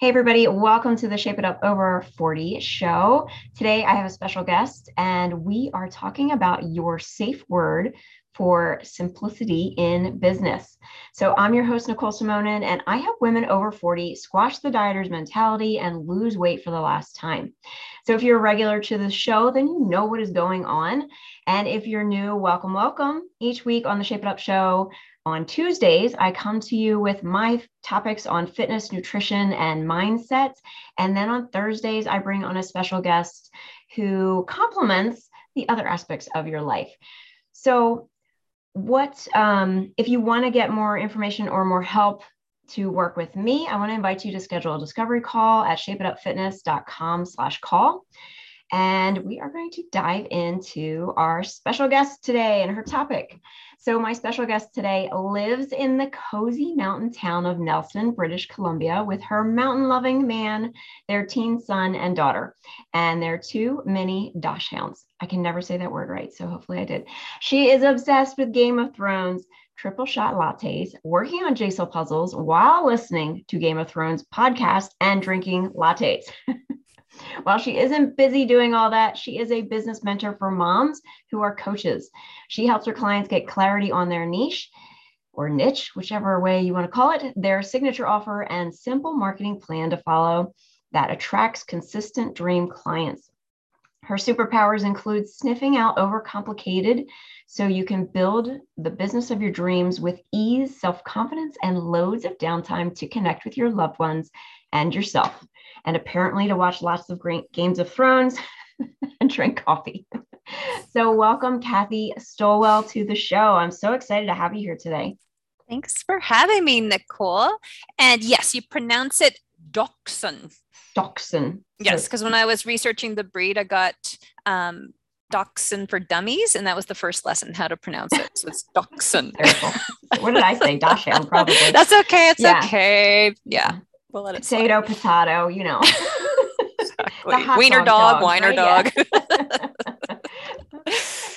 Hey everybody, welcome to the Shape It Up Over 40 show. Today I have a special guest and we are talking about your safe word for simplicity in business. So I'm your host, Nicole Simonin, and I help women over 40 squash the dieter's mentality and lose weight for the last time. So if you're a regular to the show, then you know what is going on. And if you're new, welcome, welcome. Each week on the Shape It Up show, on Tuesdays, I come to you with my topics on fitness, nutrition, and mindsets. And then on Thursdays, I bring on a special guest who complements the other aspects of your life. So if you want to get more information or more help to work with me, I want to invite you to schedule a discovery call at shapeitupfitness.com/call. And we are going to dive into our special guest today and her topic. So my special guest today lives in the cozy mountain town of Nelson, British Columbia, with her mountain-loving man, their teen son and daughter, and their two mini dachshunds. I can never say that word right, so hopefully I did. She is obsessed with Game of Thrones, triple shot lattes, working on jigsaw puzzles while listening to Game of Thrones podcast and drinking lattes. While she isn't busy doing all that, she is a business mentor for moms who are coaches. She helps her clients get clarity on their niche or niche, whichever way you want to call it, their signature offer and simple marketing plan to follow that attracts consistent dream clients. Her superpowers include sniffing out overcomplicated so you can build the business of your dreams with ease, self-confidence, and loads of downtime to connect with your loved ones and yourself. And apparently to watch lots of great Games of Thrones and drink coffee. So welcome, Kathy Stowell, to the show. I'm so excited to have you here today. Thanks for having me, Nicole. And yes, you pronounce it dachshund. Dachshund. Yes, because when I was researching the breed, I got dachshund for dummies, and that was the first lesson, how to pronounce it. So it's dachshund. What did I say? Dachshund, probably. That's okay. It's okay. Yeah. We'll let it potato, slide. Potato, you know. Exactly. Wiener dog, wiener dog.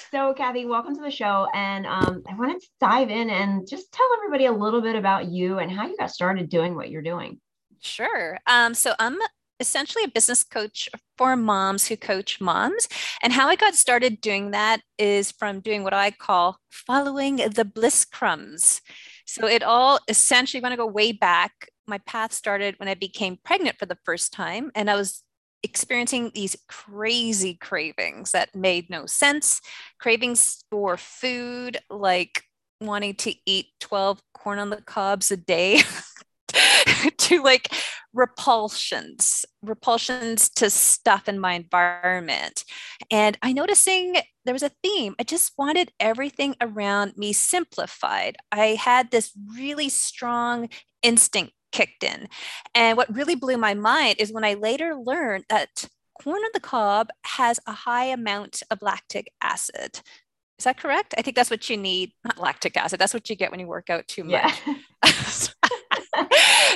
So, Kathy, welcome to the show. And I wanted to dive in and just tell everybody a little bit about you and how you got started doing what you're doing. Sure. So I'm essentially a business coach for moms who coach moms. And how I got started doing that is from doing what I call following the bliss crumbs. So it all essentially, when I go way back, my path started when I became pregnant for the first time, and I was experiencing these crazy cravings that made no sense. Cravings for food, like wanting to eat 12 corn on the cobs a day, to like repulsions to stuff in my environment. And I noticing there was a theme. I just wanted everything around me simplified. I had this really strong instinct kicked in. And what really blew my mind is when I later learned that corn on the cob has a high amount of lactic acid. Is that correct? I think that's what you need, not lactic acid. That's what you get when you work out too much. Yeah.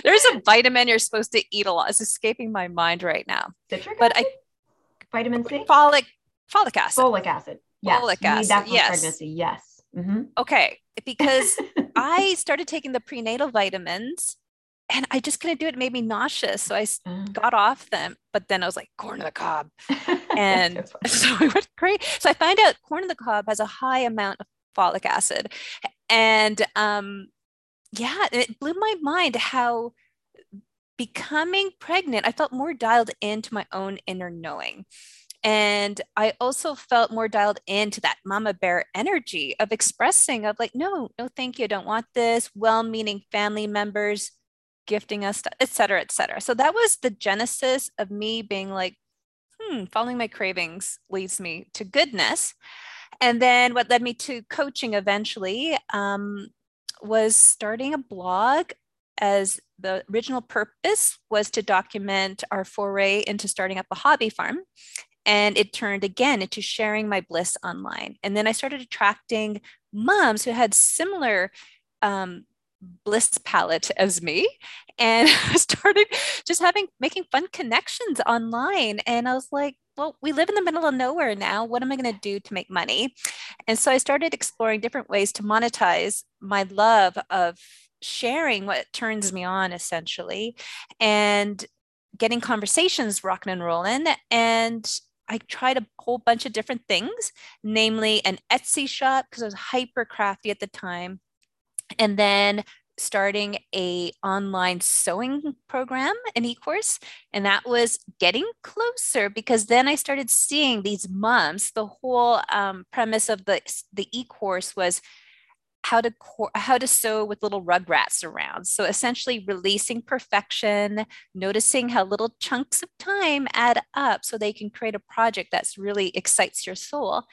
There's a vitamin you're supposed to eat a lot. It's escaping my mind right now. Citric but acid? Vitamin C? Folic acid. Folic acid. Yes. Folic acid. You need that for pregnancy. Yes. Mm-hmm. Okay. Because I started taking the prenatal vitamins and I just couldn't do it. It made me nauseous. So I got off them, but then I was like, corn on the cob. And so it was great. So I find out corn on the cob has a high amount of folic acid. And it blew my mind how becoming pregnant, I felt more dialed into my own inner knowing. And I also felt more dialed into that mama bear energy of expressing of like, no, thank you. I don't want this. Well-meaning family members gifting us, et cetera, et cetera. So that was the genesis of me being like, following my cravings leads me to goodness. And then what led me to coaching eventually was starting a blog, as the original purpose was to document our foray into starting up a hobby farm. And it turned again into sharing my bliss online. And then I started attracting moms who had similar bliss palette as me, and I started just making fun connections online. And I was like, well, we live in the middle of nowhere now. What am I going to do to make money? And so I started exploring different ways to monetize my love of sharing what turns me on, essentially. And getting conversations rocking and rolling. And I tried a whole bunch of different things, namely an Etsy shop because I was hyper crafty at the time. And then starting a online sewing program, an e-course. And that was getting closer because then I started seeing these moms. The whole premise of the e-course was how to sew with little rugrats around. So essentially releasing perfection, noticing how little chunks of time add up so they can create a project that's really excites your soul.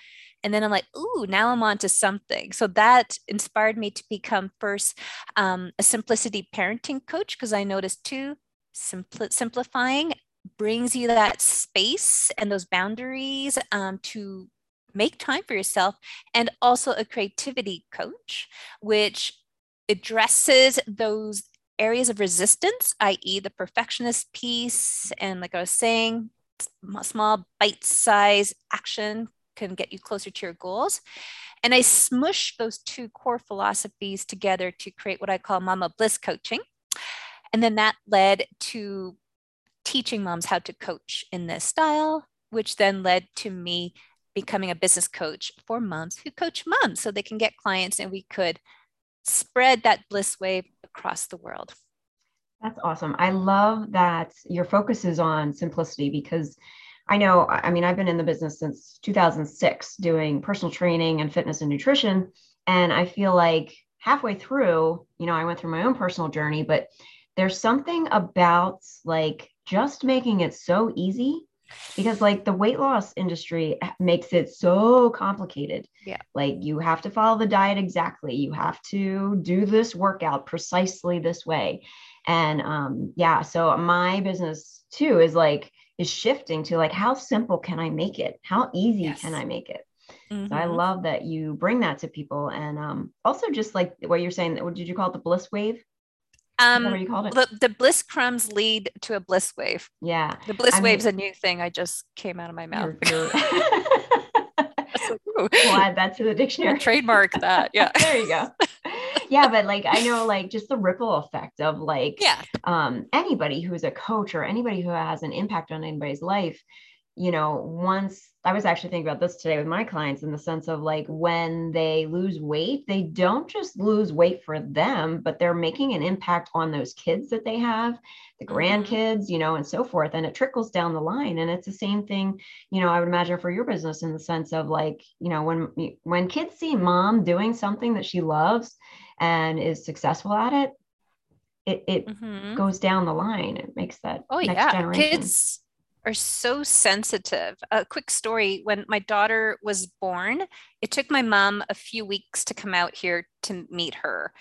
And then I'm like, ooh, now I'm onto something. So that inspired me to become first a simplicity parenting coach, because I noticed too, simplifying brings you that space and those boundaries to make time for yourself, and also a creativity coach, which addresses those areas of resistance, i.e. the perfectionist piece. And like I was saying, small bite-size action can get you closer to your goals. And I smush those two core philosophies together to create what I call Mama Bliss Coaching. And then that led to teaching moms how to coach in this style, which then led to me becoming a business coach for moms who coach moms so they can get clients, and we could spread that bliss wave across the world. That's awesome. I love that your focus is on simplicity, because I know, I mean, I've been in the business since 2006 doing personal training and fitness and nutrition. And I feel like halfway through, you know, I went through my own personal journey, but there's something about like just making it so easy. Because like the weight loss industry makes it so complicated. Yeah. Like you have to follow the diet exactly. You have to do this workout precisely this way. And yeah, so my business too is like, is shifting to like, how simple can I make it? How easy can I make it? Mm-hmm. So I love that you bring that to people. And also just like what you're saying, did you call it the bliss wave? What you called it? The bliss crumbs lead to a bliss wave. Yeah. The bliss wave's a new thing. I just came out of my mouth. We'll add that to the dictionary. Trademark that. Yeah. There you go. Yeah. But like, I know like just the ripple effect of like, anybody who's a coach or anybody who has an impact on anybody's life, you know, once I was actually thinking about this today with my clients in the sense of like when they lose weight, they don't just lose weight for them, but they're making an impact on those kids that they have, the grandkids, you know, and so forth. And it trickles down the line. And it's the same thing, you know, I would imagine for your business in the sense of like, you know, when kids see mom doing something that she loves and is successful at it, it goes down the line. It makes that next generation. Kids are so sensitive. A quick story, when my daughter was born, it took my mom a few weeks to come out here to meet her.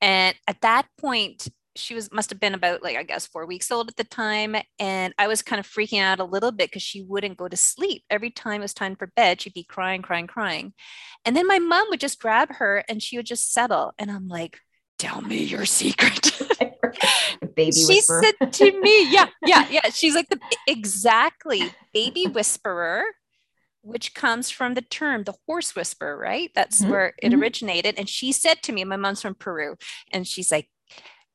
And at that point, she must have been about like, I guess, 4 weeks old at the time. And I was kind of freaking out a little bit because she wouldn't go to sleep. Every time it was time for bed, she'd be crying. And then my mom would just grab her and she would just settle. And I'm like, tell me your secret. Baby whisperer. She said to me, she's like exactly baby whisperer, which comes from the term, the horse whisperer, right? That's where it originated. And she said to me, my mom's from Peru, and she's like,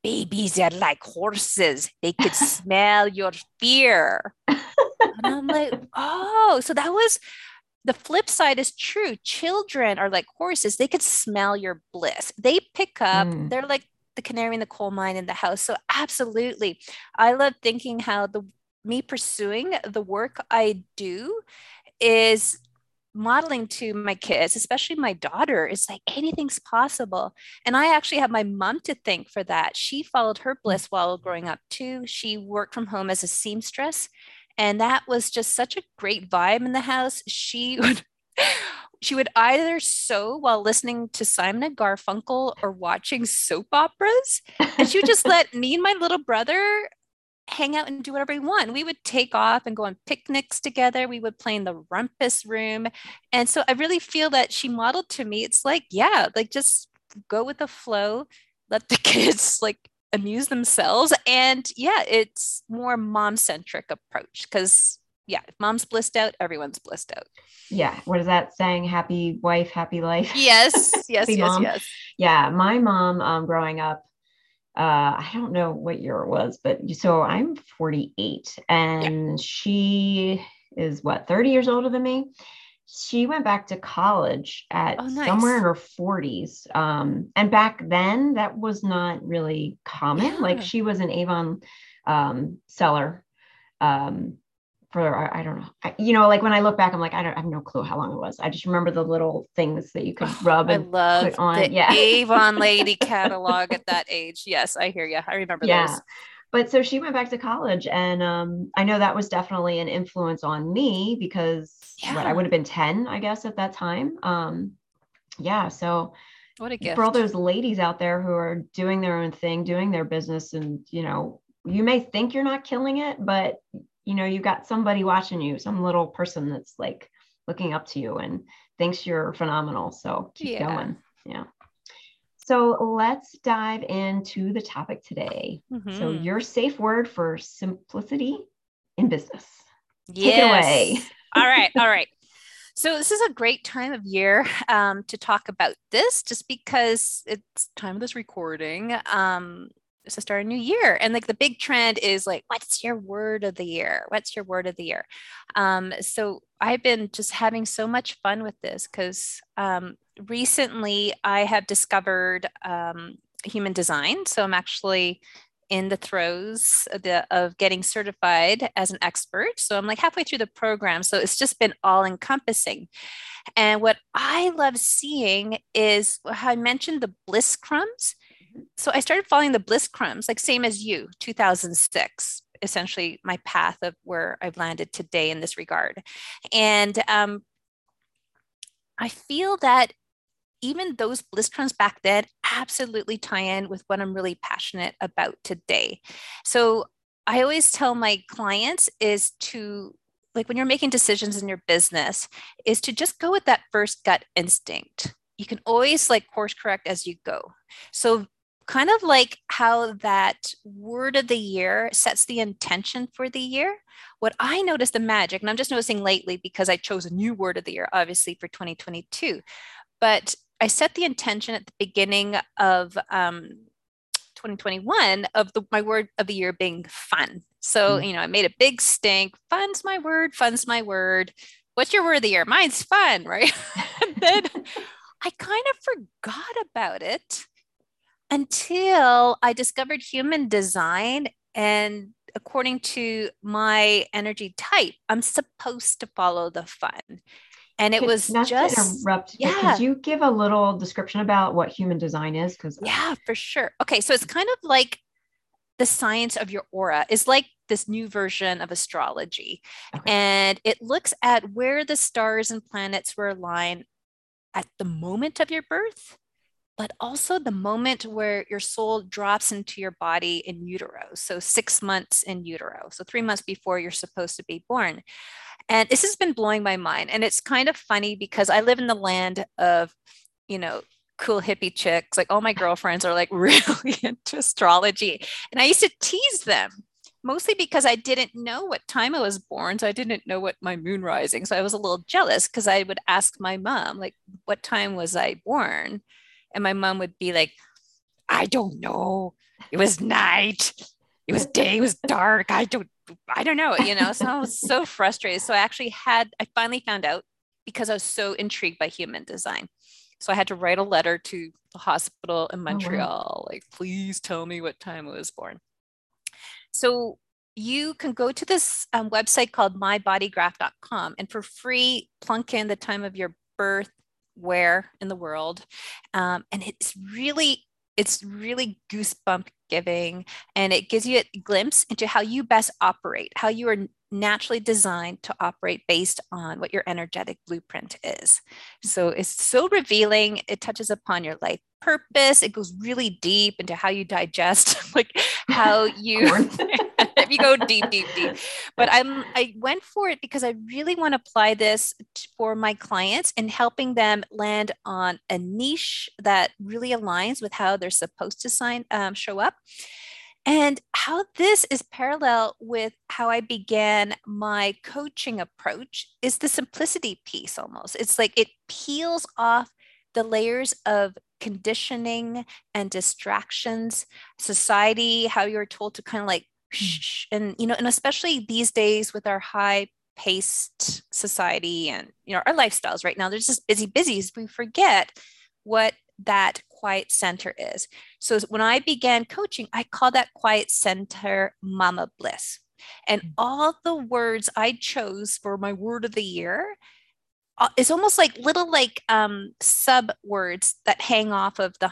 babies are like horses. They could smell your fear. And I'm like, oh, so that was, the flip side is true. Children are like horses. They could smell your bliss. They pick up, they're like the canary in the coal mine in the house. So absolutely. I love thinking how me pursuing the work I do is modeling to my kids, especially my daughter. It's like anything's possible. And I actually have my mom to thank for that. She followed her bliss while growing up too. She worked from home as a seamstress. And that was just such a great vibe in the house. She would either sew while listening to Simon and Garfunkel or watching soap operas. And she would just let me and my little brother hang out and do whatever we want. We would take off and go on picnics together. We would play in the rumpus room. And so I really feel that she modeled to me. It's like, just go with the flow, let the kids amuse themselves. And it's more mom-centric approach because if mom's blissed out, everyone's blissed out. Yeah. What is that saying? Happy wife, happy life. Yes. Yes. Yes. Mom. Yes. Yeah. My mom growing up, I don't know what year it was, but so I'm 48 and she is what, 30 years older than me. She went back to college at somewhere in her 40s. And back then that was not really common. Yeah. Like she was an Avon seller for, I don't know, like when I look back, I'm like, I have no clue how long it was. I just remember the little things that you could rub and put on. The Avon lady catalog at that age. Yes. I hear you. I remember those. But so she went back to college, and I know that was definitely an influence on me because I would have been 10, I guess, at that time. So what a gift for all those ladies out there who are doing their own thing, doing their business. And, you know, you may think you're not killing it, but, you know, you've got somebody watching you, some little person that's like looking up to you and thinks you're phenomenal. So keep going. Yeah. So let's dive into the topic today. Mm-hmm. So your safe word for simplicity in business. Yes. Take it away. All right. So this is a great time of year to talk about this, just because it's time of this recording. It's the start of a new year. And like the big trend is like, what's your word of the year? So I've been just having so much fun with this because recently I have discovered Human Design. So I'm actually in the throes of getting certified as an expert. So I'm like halfway through the program. So it's just been all encompassing. And what I love seeing is how I mentioned the bliss crumbs. So I started following the bliss crumbs, like same as you, 2006, essentially my path of where I've landed today in this regard. And I feel that even those bliss crumbs back then absolutely tie in with what I'm really passionate about today. So I always tell my clients is to, like when you're making decisions in your business, is to just go with that first gut instinct. You can always like course correct as you go. So kind of like how that word of the year sets the intention for the year. What I noticed the magic, and I'm just noticing lately because I chose a new word of the year, obviously for 2022, but I set the intention at the beginning of 2021 of my word of the year being fun. So, you know, I made a big stink. Fun's my word. What's your word of the year? Mine's fun, right? And then I kind of forgot about it until I discovered Human Design. And according to my energy type, I'm supposed to follow the fun. And it was not just to interrupt. Could you give a little description about what Human Design is? For sure. Okay. So it's kind of like the science of your aura is like this new version of astrology. Okay. And it looks at where the stars and planets were aligned at the moment of your birth, but also the moment where your soul drops into your body in utero. So 6 months in utero. So 3 months before you're supposed to be born. And this has been blowing my mind. And it's kind of funny because I live in the land of, you know, cool hippie chicks. Like all my girlfriends are like really into astrology. And I used to tease them mostly because I didn't know what time I was born. So I didn't know what my moon rising. So I was a little jealous because I would ask my mom, like, what time was I born? And my mom would be like, I don't know. It was night. It was day. It was dark. I don't know. You know, so I was so frustrated. So I finally found out because I was so intrigued by Human Design. So I had to write a letter to the hospital in Montreal, like, please tell me what time I was born. So you can go to this website called mybodygraph.com and for free, plunk in the time of your birth, where in the world. And it's really goosebump giving. And it gives you a glimpse into how you best operate, how you are naturally designed to operate based on what your energetic blueprint is. So it's so revealing. It touches upon your life purpose. It goes really deep into how you digest, like how you if you go deep. But I went for it because I really want to apply this for my clients and helping them land on a niche that really aligns with how they're supposed to show up. And how this is parallel with how I began my coaching approach is the simplicity piece almost. It's like it peels off the layers of conditioning and distractions, society, how you're told to kind of like, shh, and, you know, and especially these days with our high paced society and, you know, our lifestyles right now, there's just busy. We forget what that quiet center is. So when I began coaching, I call that quiet center Mama Bliss. And all the words I chose for my word of the year is almost like little like sub words that hang off of the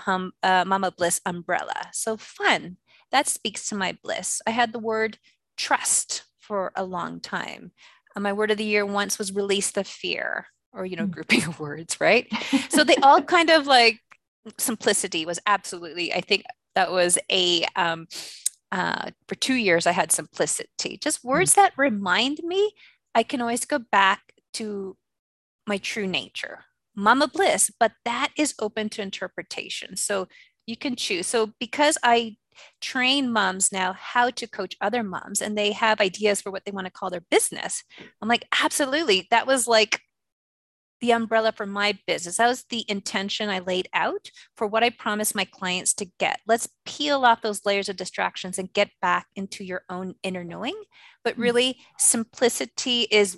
Mama Bliss umbrella. So fun. That speaks to my bliss. I had the word trust for a long time. My word of the year once was release the fear, or, you know, grouping of words, right? So they all kind of like, simplicity was absolutely, I think that was a, for 2 years I had simplicity, just words that remind me I can always go back to my true nature, Mama Bliss, but that is open to interpretation. So you can choose. So because I train moms now how to coach other moms and they have ideas for what they want to call their business, I'm like, absolutely. That was like the umbrella for my business. That was the intention I laid out for what I promised my clients to get. Let's peel off those layers of distractions and get back into your own inner knowing. But really, simplicity is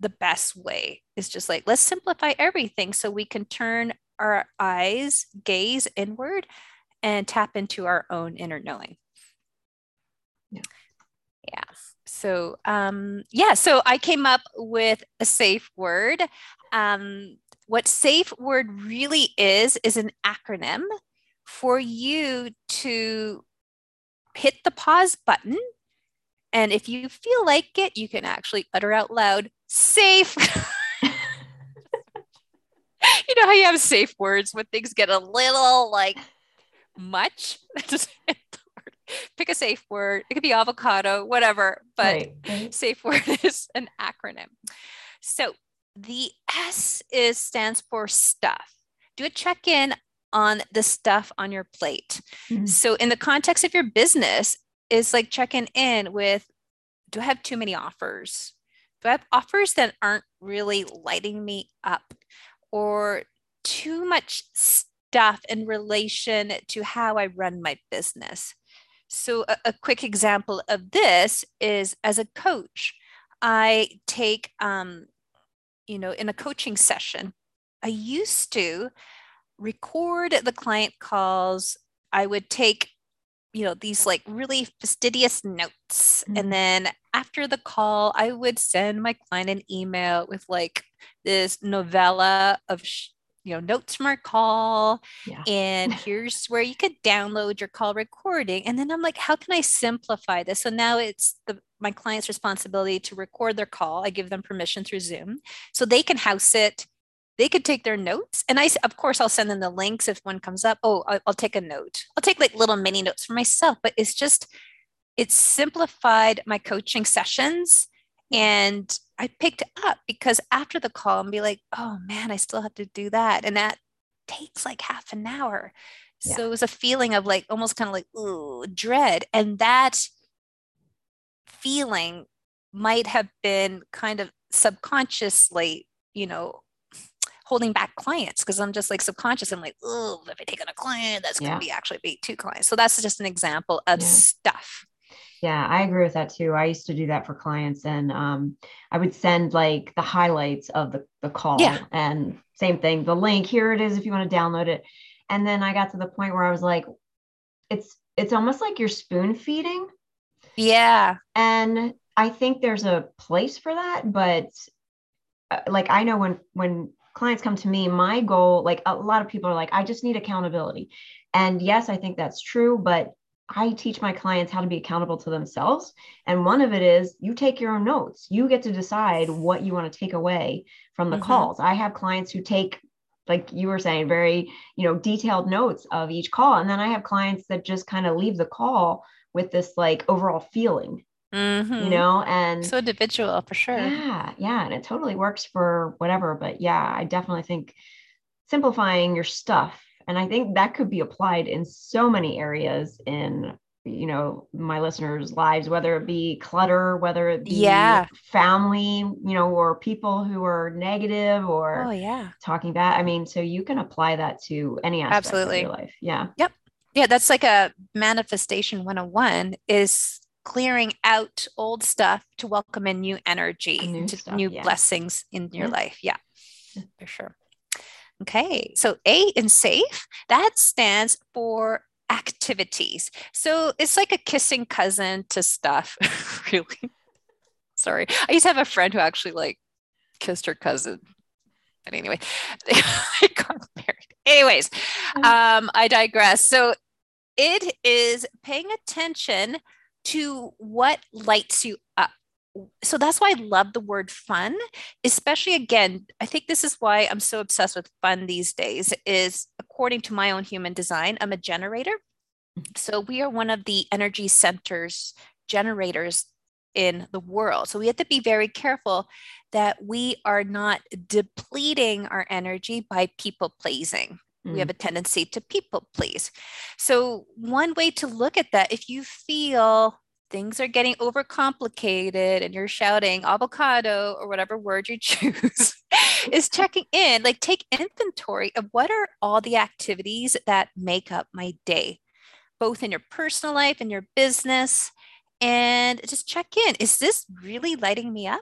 the best way. It's just like, let's simplify everything so we can turn our eyes, gaze inward, and tap into our own inner knowing. Yeah. So, so I came up with a safe word. What safe word really is an acronym for you to hit the pause button. And if you feel like it, you can actually utter out loud, safe. You know how you have safe words when things get a little like much? Pick a safe word. It could be avocado, whatever, but right. Safe word is an acronym. So the S stands for stuff. Do a check-in on the stuff on your plate. Mm-hmm. So in the context of your business, it's like checking in with, do I have too many offers? Do I have offers that aren't really lighting me up, or too much stuff in relation to how I run my business? So a quick example of this is, as a coach, I take, in a coaching session, I used to record the client calls. I would take, these like really fastidious notes. Mm-hmm. And then after the call, I would send my client an email with like this novella of notes from our call, and here's where you could download your call recording. And then I'm like, how can I simplify this? So now it's my client's responsibility to record their call. I give them permission through Zoom so they can house it. They could take their notes. And I'll send them the links if one comes up. Oh, I'll take a note. I'll take like little mini notes for myself, but it's simplified my coaching sessions. And I picked up, because after the call and be like, oh man, I still have to do that. And that takes like half an hour. Yeah. So it was a feeling of like, almost kind of like, ooh, dread. And that feeling might have been kind of subconsciously, holding back clients. Cause I'm just like subconscious. I'm like, oh, if I take on a client, that's going to be 2 clients. So that's just an example of stuff. Yeah, I agree with that too. I used to do that for clients, and I would send like the highlights of the call, and same thing, the link, here it is if you want to download it. And then I got to the point where I was like, it's almost like you're spoon feeding. Yeah. And I think there's a place for that, but like, I know when clients come to me, my goal, like a lot of people are like, I just need accountability. And yes, I think that's true, but I teach my clients how to be accountable to themselves. And one of it is you take your own notes. You get to decide what you want to take away from the calls. I have clients who take, like you were saying, very, detailed notes of each call. And then I have clients that just kind of leave the call with this like overall feeling, and so individual for sure. Yeah. Yeah. And it totally works for whatever, but I definitely think simplifying your stuff. And I think that could be applied in so many areas in you know, my listeners' lives, whether it be clutter, whether it be family, you know, or people who are negative or talking bad. I mean, so you can apply that to any aspect of your life. Yeah. Yep. Yeah. That's like a manifestation 101 is clearing out old stuff to welcome in new energy, new blessings in your life. Yeah, for sure. Okay. So A in SAFE, that stands for activities. So it's like a kissing cousin to stuff. Really? Sorry. I used to have a friend who actually like kissed her cousin. But anyway, they got married. Anyways, I digress. So it is paying attention to what lights you up. So that's why I love the word fun, especially again, I think this is why I'm so obsessed with fun these days is according to my own human design, I'm a generator. So we are one of the energy centers, generators in the world. So we have to be very careful that we are not depleting our energy by people pleasing. We have a tendency to people please. So one way to look at that, if you feel things are getting overcomplicated and you're shouting avocado or whatever word you choose, is checking in, like take inventory of what are all the activities that make up my day, both in your personal life and your business, and just check in. Is this really lighting me up?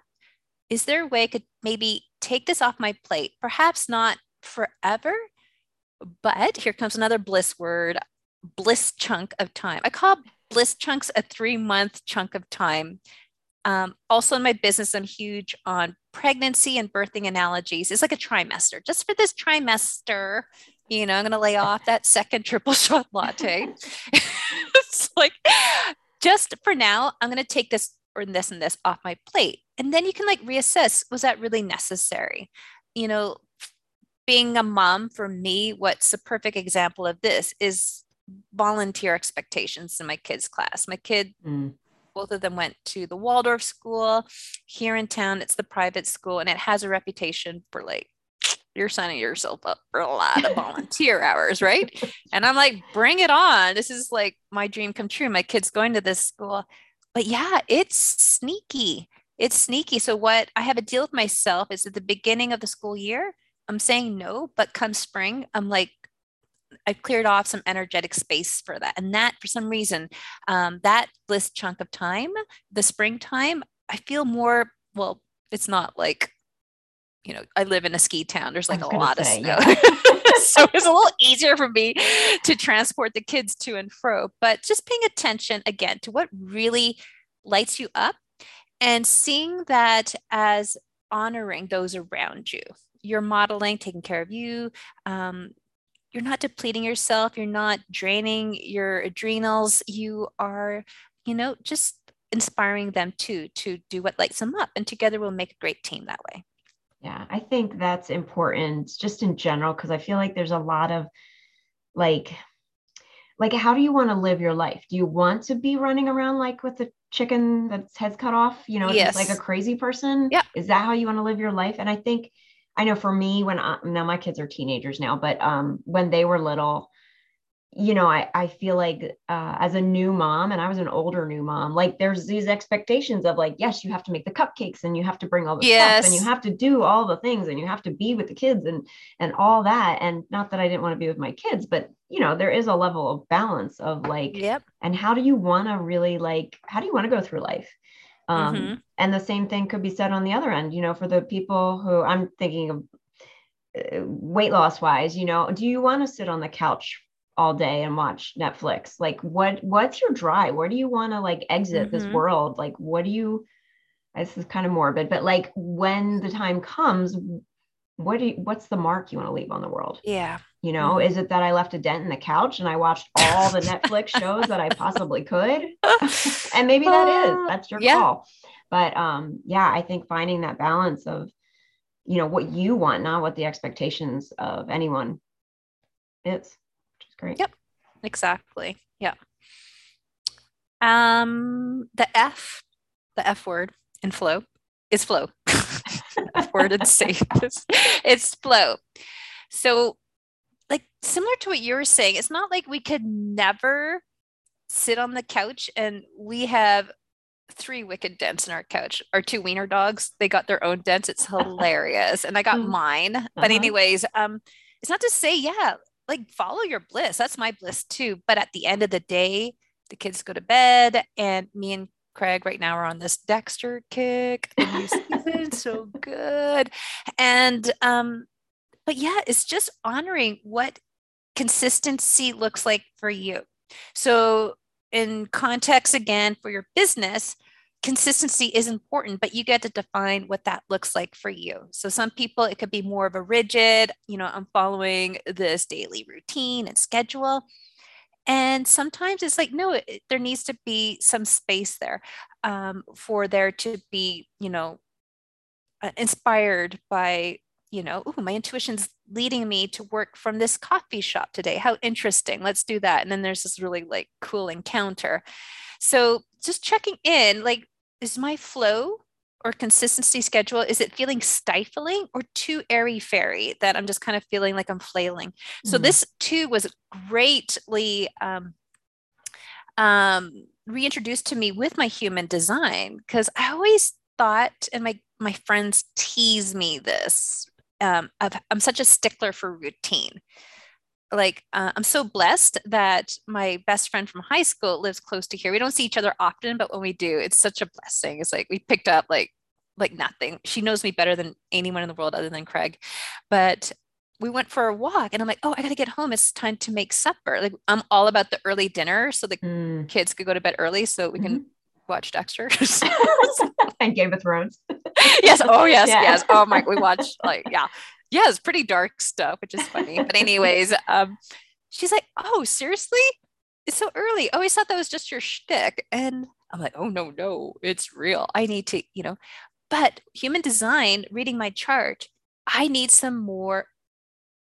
Is there a way I could maybe take this off my plate? Perhaps not forever, but here comes another bliss word, bliss chunk of time. I call bliss chunks a 3-month chunk of time. Also in my business, I'm huge on pregnancy and birthing analogies. It's like a trimester. Just for this trimester, you know, I'm going to lay off that second triple shot latte. It's like, just for now, I'm going to take this or this and this off my plate. And then you can like reassess, was that really necessary? You know, being a mom for me, what's the perfect example of this is volunteer expectations in my kids' class. My kid, both of them went to the Waldorf school here in town. It's the private school and it has a reputation for like, you're signing yourself up for a lot of volunteer hours, right? And I'm like, bring it on. This is like my dream come true. My kid's going to this school. But yeah, it's sneaky. It's sneaky. So what I have a deal with myself is at the beginning of the school year, I'm saying no, but come spring, I'm like, I've cleared off some energetic space for that. And that for some reason, that bliss chunk of time, the springtime, I feel more, well, it's not like, you know, I live in a ski town. There's like a lot of snow. Yeah. So it's a little easier for me to transport the kids to and fro, but just paying attention again to what really lights you up and seeing that as honoring those around you, you're modeling, taking care of you, you're not depleting yourself. You're not draining your adrenals. You are, you know, just inspiring them to do what lights them up. And together we'll make a great team that way. Yeah, I think that's important just in general, because I feel like there's a lot of like, how do you want to live your life? Do you want to be running around like with the chicken that's head's cut off? You know, yes. Like a crazy person? Yeah. Is that how you want to live your life? And I think I know for me when now my kids are teenagers now, but when they were little, you know, I feel like as a new mom, and I was an older new mom, like there's these expectations of like, yes, you have to make the cupcakes and you have to bring all the stuff and you have to do all the things and you have to be with the kids and all that. And not that I didn't want to be with my kids, but you know, there is a level of balance of like, and how do you want to really like, how do you want to go through life? And the same thing could be said on the other end, you know, for the people who I'm thinking of weight loss wise, you know, do you want to sit on the couch all day and watch Netflix? Like what's your drive? Where do you want to like exit this world? Like, what do you, this is kind of morbid, but like when the time comes, what's the mark you want to leave on the world? Yeah. You know, is it that I left a dent in the couch and I watched all the Netflix shows that I possibly could? And maybe that's your call. But I think finding that balance of, you know, what you want, not what the expectations of anyone is, which is great. Yep, exactly. Yeah. The F word in flow is flow. F word in safe. It's flow. So like similar to what you were saying, it's not like we could never sit on the couch, and we have three wicked dents in our couch. Our two wiener dogs, they got their own dents. It's hilarious. And I got mine. But anyways, it's not to say, like follow your bliss. That's my bliss too. But at the end of the day, the kids go to bed, and me and Craig right now are on this Dexter kick. The new season, so good. And, but yeah, it's just honoring what consistency looks like for you. So in context, again, for your business, consistency is important, but you get to define what that looks like for you. So some people, it could be more of a rigid, you know, I'm following this daily routine and schedule. And sometimes it's like, no, there needs to be some space there for there to be, you know, inspired by, you know, ooh, my intuition's leading me to work from this coffee shop today. How interesting. Let's do that. And then there's this really like cool encounter. So just checking in, like, is my flow or consistency schedule, is it feeling stifling or too airy-fairy that I'm just kind of feeling like I'm flailing? So this too was greatly reintroduced to me with my human design, because I always thought, and my friends tease me this, I'm such a stickler for routine. Like, I'm so blessed that my best friend from high school lives close to here. We don't see each other often, but when we do, it's such a blessing. It's like, we picked up like nothing. She knows me better than anyone in the world other than Craig. But we went for a walk, and I'm like, oh, I got to get home. It's time to make supper. Like, I'm all about the early dinner so the kids could go to bed early so we can watch Dexter and Game of Thrones. Yes. Oh yes. Yeah. Yes. Oh my, we watched it's pretty dark stuff, which is funny. But anyways, she's like, oh, seriously? It's so early. I always thought that was just your shtick. And I'm like, oh no, it's real. I need to, you know, but human design, reading my chart, I need some more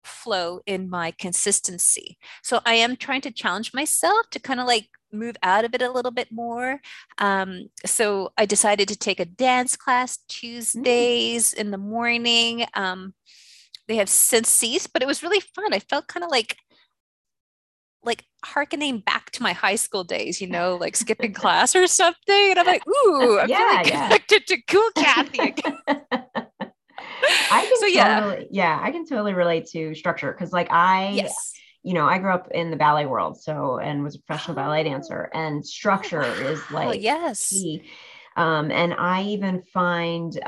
flow in my consistency. So I am trying to challenge myself to kind of like move out of it a little bit more. So I decided to take a dance class Tuesdays in the morning. They have since ceased, but it was really fun. I felt kind of like hearkening back to my high school days, you know, like skipping class or something. And I'm like, ooh, I'm connected to cool Kathy again. I can totally relate to structure. Cause like you know, I grew up in the ballet world, and was a professional ballet dancer, and structure is key. And I even find,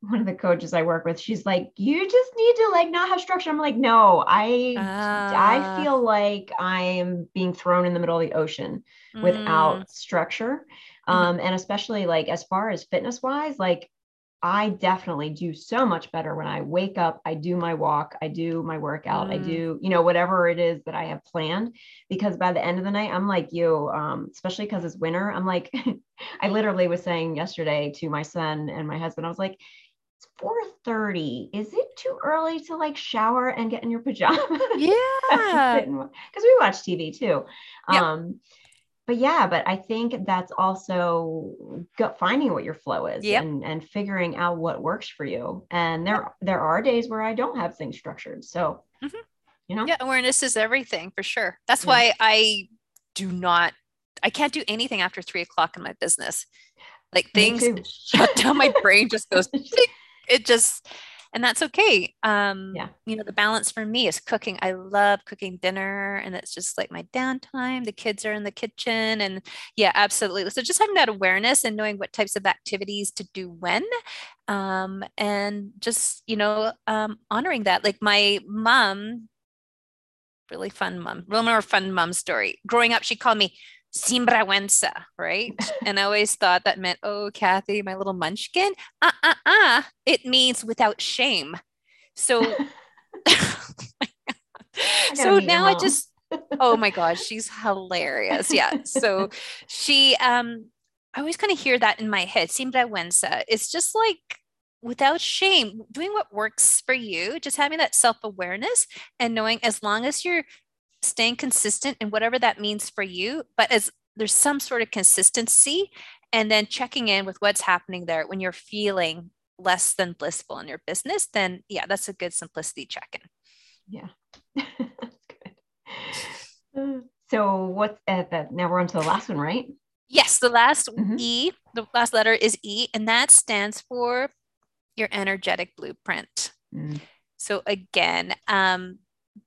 one of the coaches I work with, she's like, you just need to like not have structure. I'm like, no, I feel like I'm being thrown in the middle of the ocean without structure. And especially like, as far as fitness wise, like, I definitely do so much better when I wake up, I do my walk, I do my workout, I do, you know, whatever it is that I have planned, because by the end of the night, I'm like you, especially because it's winter. I'm like, I literally was saying yesterday to my son and my husband, I was like, it's 4:30. Is it too early to like shower and get in your pajamas? Yeah. Because we watch TV too. Yep. But I think that's also finding what your flow is and figuring out what works for you. And there are days where I don't have things structured. So, you know, awareness is everything for sure. That's why I can't do anything after 3:00 in my business. Like things shut down. My brain just goes, and that's okay. You know, the balance for me is cooking. I love cooking dinner, and it's just like my downtime. The kids are in the kitchen, and yeah, absolutely. So just having that awareness and knowing what types of activities to do when, and just, you know, honoring that. Like my mom, really fun mom story. Growing up, she called me Sinvergüenza, right? And I always thought that meant, oh, Kathy, my little munchkin. It means without shame. So, now I just, oh my gosh, she's hilarious. Yeah. So she, I always kind of hear that in my head. Sinvergüenza. It's just like without shame, doing what works for you, just having that self-awareness and knowing as long as you're staying consistent in whatever that means for you, but as there's some sort of consistency, and then checking in with what's happening there when you're feeling less than blissful in your business, then yeah, that's a good simplicity check-in. Yeah. That's good. So what's at that? Now we're on to the last one, right? Yes. The last E, the last letter is E, and that stands for your energetic blueprint. Mm. So again,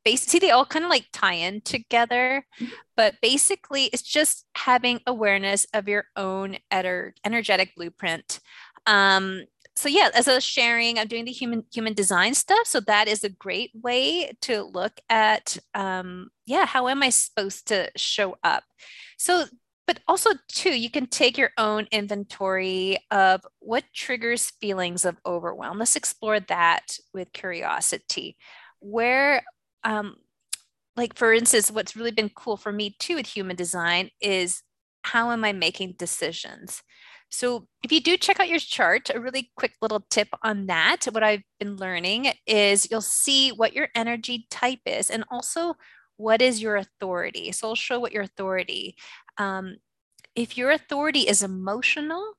basically, they all kind of like tie in together, but basically it's just having awareness of your own energetic blueprint. So yeah, as I was sharing, I'm doing the human design stuff. So that is a great way to look at, how am I supposed to show up? So, but also too, you can take your own inventory of what triggers feelings of overwhelm. Let's explore that with curiosity. Where, like for instance, what's really been cool for me too with human design is how am I making decisions? So if you do check out your chart, a really quick little tip on that, what I've been learning is you'll see what your energy type is and also what is your authority. So I'll show what your authority. If your authority is emotional,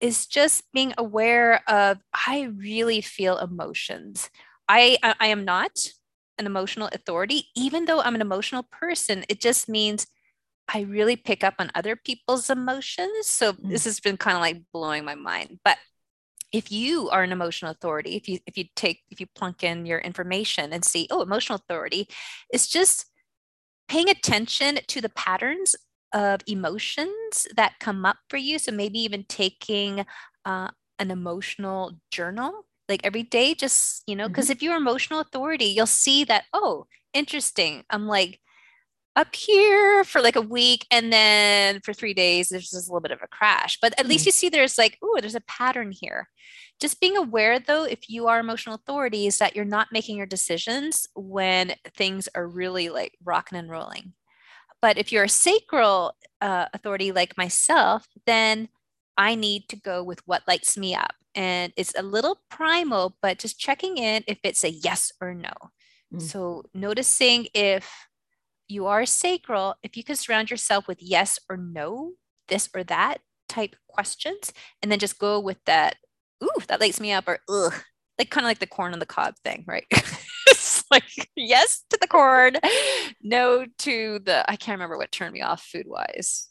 it's just being aware of, I really feel emotions. I am not an emotional authority, even though I'm an emotional person. It just means I really pick up on other people's emotions. So this has been kind of like blowing my mind. But if you are an emotional authority, if you plunk in your information and see, emotional authority, it's just paying attention to the patterns of emotions that come up for you. So maybe even taking an emotional journal, like every day, just, because if you're emotional authority, you'll see that, interesting. I'm like up here for like a week. And then for 3 days, there's just a little bit of a crash, but at least you see there's like, there's a pattern here. Just being aware though, if you are emotional authority, is that you're not making your decisions when things are really like rocking and rolling. But if you're a sacral authority like myself, then I need to go with what lights me up. And it's a little primal, but just checking in if it's a yes or no. Mm. So noticing if you are sacral, if you can surround yourself with yes or no, this or that type questions, and then just go with that, that lights me up, or ugh, like kind of like the corn on the cob thing, right? It's like yes to the corn, no to the, I can't remember what turned me off food wise.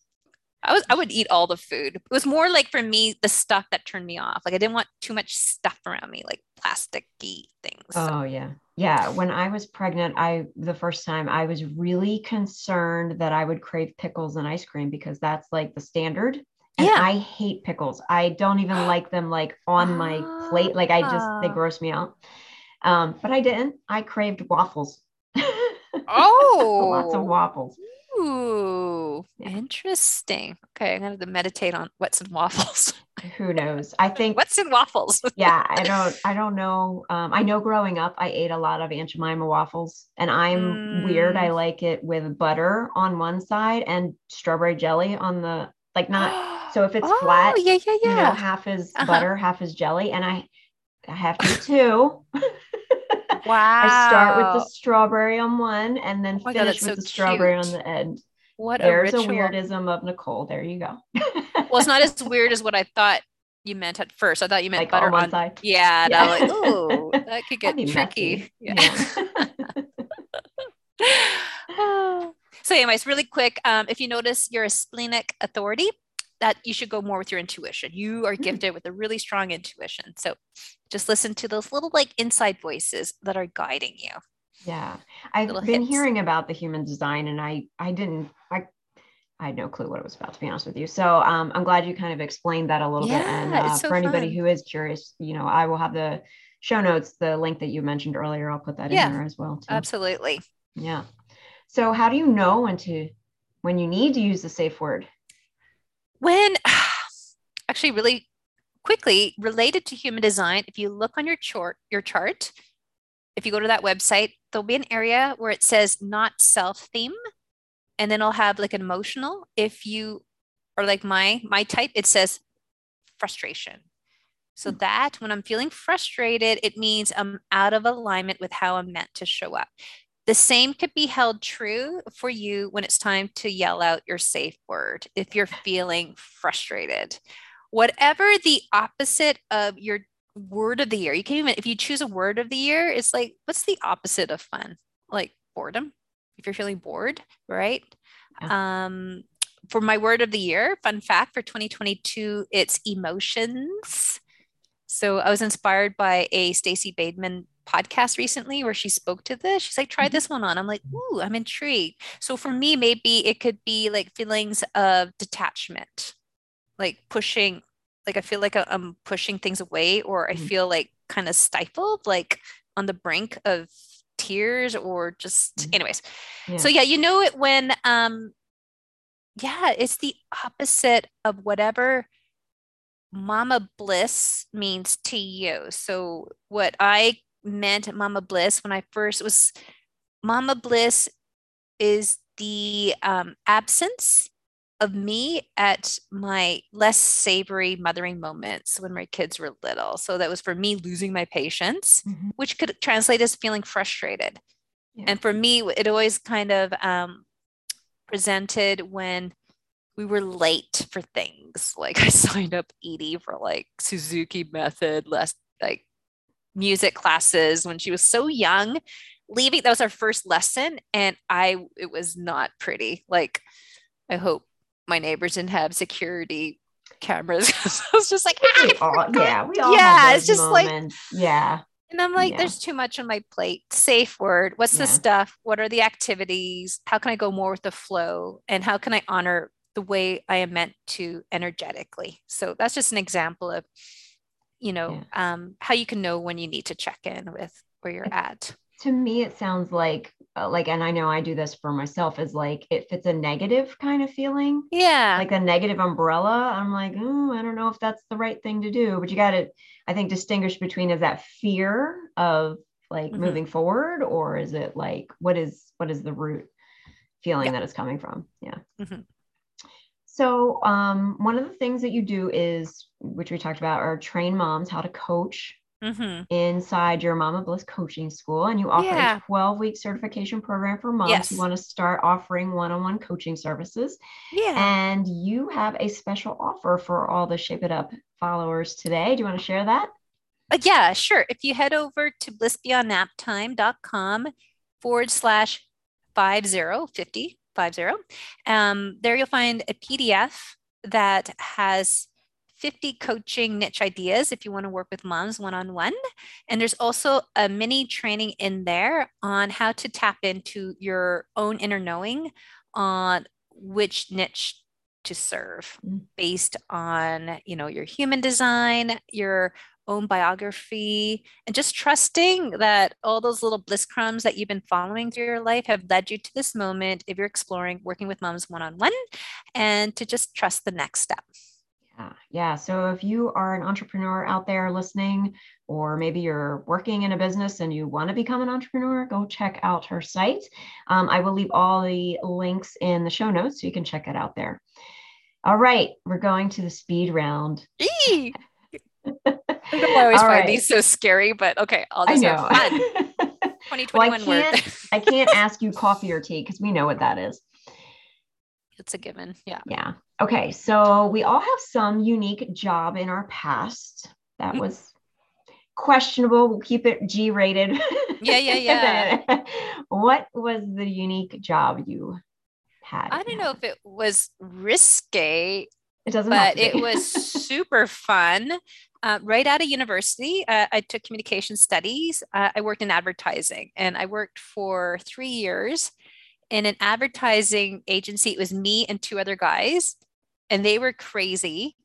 I would eat all the food. It was more like for me, the stuff that turned me off. Like I didn't want too much stuff around me, like plasticky things. So. Oh yeah. Yeah. When I was pregnant, the first time I was really concerned that I would crave pickles and ice cream because that's like the standard. And I hate pickles. I don't even like them like on my plate. Like they gross me out. But I didn't. I craved waffles. Lots of waffles. Ooh, interesting. Okay, I'm going to have to meditate on what's in waffles. Who knows? I think what's in waffles. Yeah, I don't know. I know growing up, I ate a lot of Aunt Jemima waffles, and I'm weird. I like it with butter on one side and strawberry jelly on the, like not, so if it's flat, yeah. Half is butter, half is jelly. And I have to too. Wow. I start with the strawberry on one and then finish with the strawberry on the end. What There's a weirdism of Nicole. There you go. Well, it's not as weird as what I thought you meant at first. I thought you meant like butter on one side. Yeah. Yeah. Like, that could get tricky. Yeah. So anyways, really quick. If you notice you're a splenic authority, that you should go more with your intuition. You are gifted with a really strong intuition. So just listen to those little like inside voices that are guiding you. Yeah. I've been hearing about the human design and I had no clue what it was about, to be honest with you. So I'm glad you kind of explained that a little bit. And it's so for anybody who is curious, I will have the show notes, the link that you mentioned earlier. I'll put that in there as well. Too. Absolutely. Yeah. So how do you know when you need to use the safe word? When actually really quickly related to human design, if you look on your chart, if you go to that website, there'll be an area where it says not self theme. And then I'll have like an emotional. If you are like my type, it says frustration. So that when I'm feeling frustrated, it means I'm out of alignment with how I'm meant to show up. The same could be held true for you when it's time to yell out your safe word. If you're feeling frustrated, whatever the opposite of your word of the year, you can even, if you choose a word of the year, it's like, what's the opposite of fun? Like boredom. If you're feeling bored, right? Yeah. For my word of the year, fun fact for 2022, it's emotions. So I was inspired by a Stacey Badman podcast recently where she spoke to this. She's like, try this one on. I'm like, ooh, I'm intrigued. So for me, maybe it could be like feelings of detachment, like pushing, like I feel like I'm pushing things away, or I feel like kind of stifled, like on the brink of tears or just anyways. Yeah. So yeah, you know it when, yeah, it's the opposite of whatever Mama Bliss means to you. So what I meant at Mama Bliss when I first was, Mama Bliss is the absence of me at my less savory mothering moments when my kids were little. So that was for me losing my patience, which could translate as feeling frustrated. Yeah. And for me, it always kind of presented when we were late for things. Like I signed up Edie for like Suzuki method, less like music classes when she was so young, leaving. That was our first lesson. And it was not pretty. Like, I hope my neighbors didn't have security cameras. I was just like, we all have those moments. Like, yeah. And I'm like, there's too much on my plate. Safe word. What's the stuff? What are the activities? How can I go more with the flow? And how can I honor the way I am meant to energetically? So that's just an example of, you know, how you can know when you need to check in with where you're at. To me, it sounds like, and I know I do this for myself, is like, if it's a negative kind of feeling, like a negative umbrella, I'm like, I don't know if that's the right thing to do, but you got to, I think, distinguish between, is that fear of like moving forward, or is it like, what is the root feeling that it's coming from? Yeah. Mm-hmm. So one of the things that you do is, which we talked about, are train moms how to coach inside your Mama Bliss coaching school. And you offer a 12-week certification program for moms who want to start offering one-on-one coaching services. Yeah. And you have a special offer for all the Shape It Up followers today. Do you want to share that? Yeah, sure. If you head over to blissbeyondnaptime.com/50 there you'll find a PDF that has 50 coaching niche ideas if you want to work with moms one-on-one. And there's also a mini training in there on how to tap into your own inner knowing on which niche to serve based on, you know, your human design, your own biography, and just trusting that all those little bliss crumbs that you've been following through your life have led you to this moment if you're exploring working with moms one-on-one, and to just trust the next step. Yeah. So if you are an entrepreneur out there listening, or maybe you're working in a business and you want to become an entrepreneur, go check out her site. I will leave all the links in the show notes so you can check it out there. All right. We're going to the speed round. Eee! I always find these so scary, but okay. I'll just have fun. 2021 word. I can't ask you coffee or tea because we know what that is. It's a given. Yeah. Yeah. Okay. So we all have some unique job in our past that was questionable. We'll keep it G-rated. Yeah. What was the unique job you had? I don't know if it was risque, it doesn't but it was super fun. Right out of university, I took communication studies. I worked in advertising, and I worked for 3 years in an advertising agency. It was me and two other guys, and they were crazy,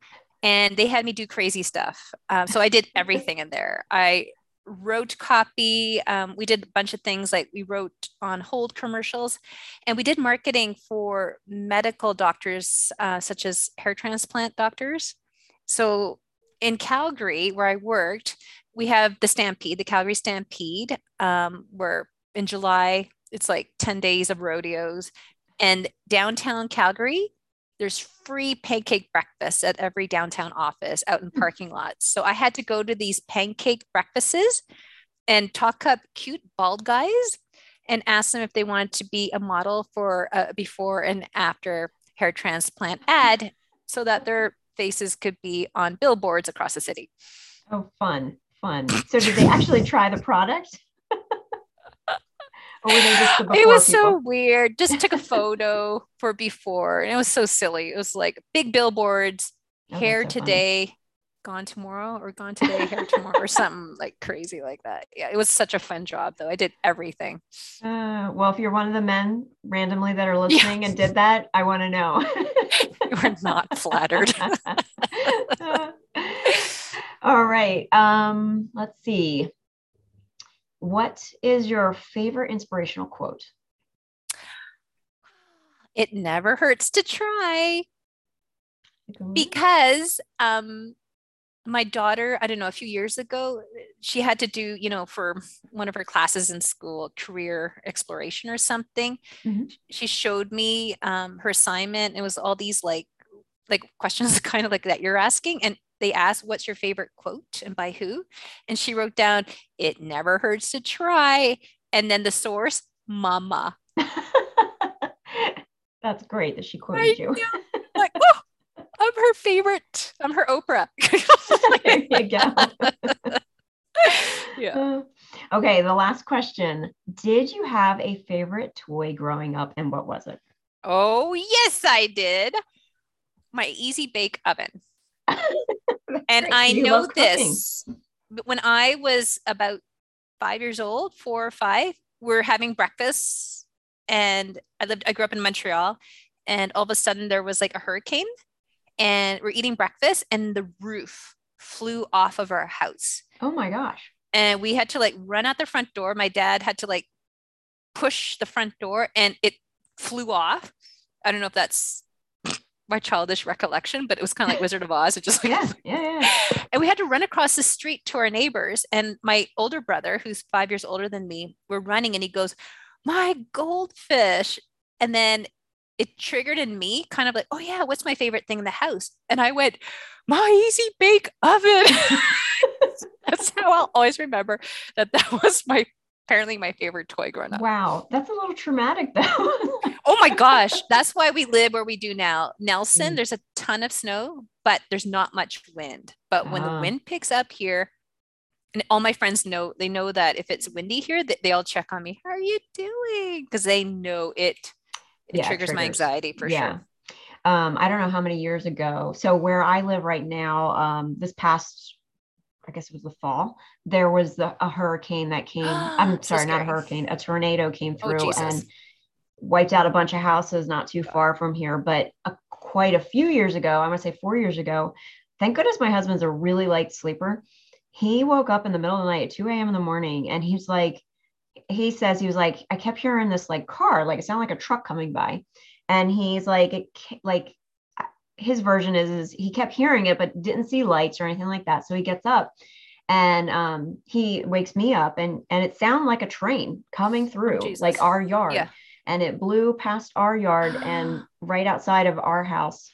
and they had me do crazy stuff. So I did everything in there. I wrote copy. We did a bunch of things, like we wrote on hold commercials, and we did marketing for medical doctors, such as hair transplant doctors. So in Calgary, where I worked, we have the Stampede, the Calgary Stampede, where in July, it's like 10 days of rodeos, and downtown Calgary, there's free pancake breakfasts at every downtown office out in parking lots. So I had to go to these pancake breakfasts and talk up cute bald guys and ask them if they wanted to be a model for a before and after hair transplant ad so that their faces could be on billboards across the city. Oh, fun. So did they actually try the product? It was so weird. Just took a photo for before. And it was so silly. It was like big billboards, hair today, gone tomorrow, or gone today, hair tomorrow, or something like crazy like that. Yeah, it was such a fun job though. I did everything. Well, if you're one of the men randomly that are listening and did that, I want to know. You were not flattered. All right. Let's see. What is your favorite inspirational quote? It never hurts to try. Because my daughter, I don't know, a few years ago, she had to do, you know, for one of her classes in school, career exploration or something. Mm-hmm. She showed me her assignment. It was all these like questions kind of like that you're asking. And they asked, what's your favorite quote and by who? And she wrote down, it never hurts to try. And then the source, Mama. That's great that she quoted you. Like, oh, I'm her favorite. I'm her Oprah. There you go. Yeah. Okay. The last question. Did you have a favorite toy growing up and what was it? Oh, yes, I did. My Easy Bake Oven. And I know this, but when I was about 5 years old, 4 or 5, we're having breakfast and I grew up in Montreal, and all of a sudden there was like a hurricane and we're eating breakfast and the roof flew off of our house. Oh my gosh. And we had to like run out the front door. My dad had to like push the front door and it flew off. I don't know if that's my childish recollection, but it was kind of like Wizard of Oz. It just like, And we had to run across the street to our neighbors. And my older brother, who's 5 years older than me, we're running and he goes, my goldfish. And then it triggered in me kind of like, oh yeah, what's my favorite thing in the house? And I went, my Easy Bake Oven. That's how I'll always remember that was apparently my favorite toy growing up. Wow. That's a little traumatic though. Oh my gosh. That's why we live where we do now. Nelson, There's a ton of snow, but there's not much wind. But when the wind picks up here, and all my friends know, they know that if it's windy here, they all check on me. How are you doing? Because they know it triggers my anxiety for sure. I don't know how many years ago. So where I live right now, this past, I guess it was the fall, there was a hurricane that came. I'm sorry, so not a hurricane. A tornado came through and wiped out a bunch of houses not too far from here. But quite a few years ago, I want to say 4 years ago, thank goodness my husband's a really light sleeper. He woke up in the middle of the night at 2 a.m. in the morning. And he's like, he says, he was like, I kept hearing this like car, like it sounded like a truck coming by. And he's like, his version is he kept hearing it, but didn't see lights or anything like that. So he gets up and he wakes me up and it sounded like a train coming through like our yard and it blew past our yard and right outside of our house.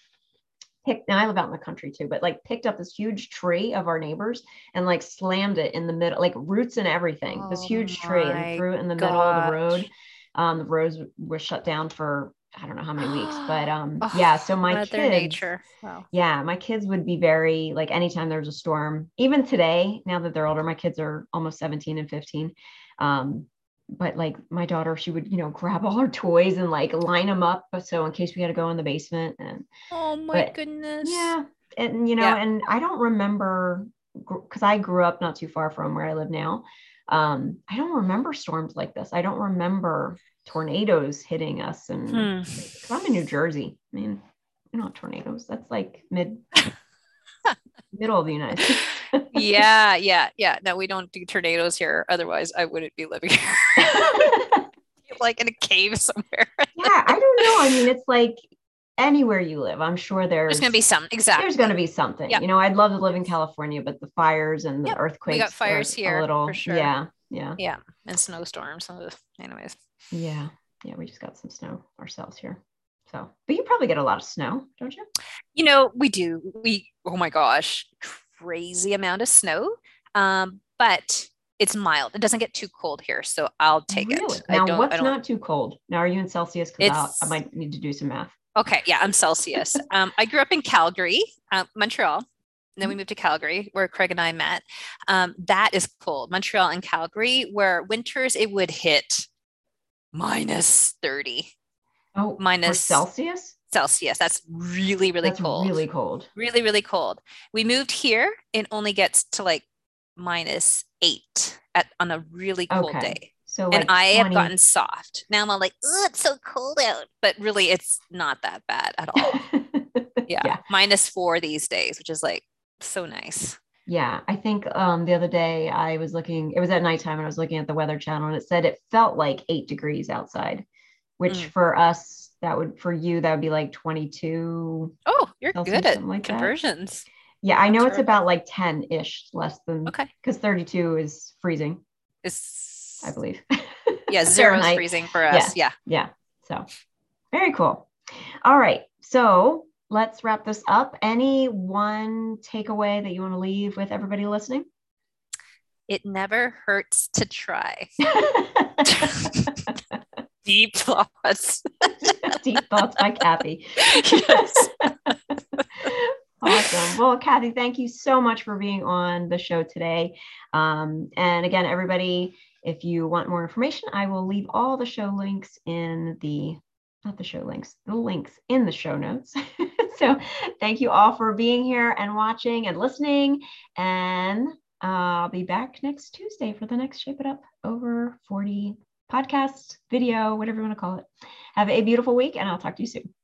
Now I live out in the country too, but like picked up this huge tree of our neighbors and like slammed it in the middle, like roots and everything, this huge tree and threw it in the middle of the road. The roads were shut down for I don't know how many weeks, but so my kids, my kids would be very like anytime there's a storm, even today, now that they're older, my kids are almost 17 and 15. But like my daughter, she would, you know, grab all her toys and like line them up. So in case we had to go in the basement and, goodness. Yeah. And, you know, and I don't remember because I grew up not too far from where I live now. I don't remember storms like this. I don't remember tornadoes hitting us, and I'm in New Jersey. I mean, you know, tornadoes. That's like middle of the United States. Yeah. No, we don't do tornadoes here. Otherwise, I wouldn't be living here. Like in a cave somewhere. Yeah, I don't know. I mean, it's like anywhere you live, I'm sure there's going to be some. Exactly. There's going to be something. Yep. You know, I'd love to live in California, but the fires and the earthquakes. We got fires here for sure. Yeah. Yeah. And snowstorms. Anyways. Yeah. We just got some snow ourselves here. So, but you probably get a lot of snow, don't you? You know, we do. Oh my gosh, crazy amount of snow. But it's mild. It doesn't get too cold here. So I'll take it. Now what's not too cold? Now are you in Celsius? Because I might need to do some math. Okay. Yeah. I'm Celsius. I grew up in Calgary, Montreal. And then we moved to Calgary where Craig and I met. That is cold. Montreal and Calgary where winters, it would hit minus 30. Oh, minus Celsius? Celsius. That's really, really cold. Really cold. Really, really cold. We moved here. It only gets to like minus 8 on a really cold day. So like and I have gotten soft. Now I'm like, oh, it's so cold out. But really, it's not that bad at all. Yeah. Minus 4 these days, which is like so nice. Yeah. I think the other day I was looking, it was at nighttime and I was looking at the Weather Channel and it said it felt like 8 degrees outside, which for us, that would be like 22. Oh, you're good at like conversions. That. Yeah. I know it's about like 10 ish less than, because 32 is freezing. I believe. Yeah. 0 is freezing for us. Yeah. So very cool. All right. So let's wrap this up. Any one takeaway that you want to leave with everybody listening? It never hurts to try. Deep thoughts. Deep thoughts by Kathy. Yes. Awesome. Well, Kathy, thank you so much for being on the show today. And again, everybody, if you want more information, I will leave all the show links in the links in the show notes. So thank you all for being here and watching and listening. And I'll be back next Tuesday for the next Shape It Up Over 40 podcast, video, whatever you want to call it. Have a beautiful week and I'll talk to you soon.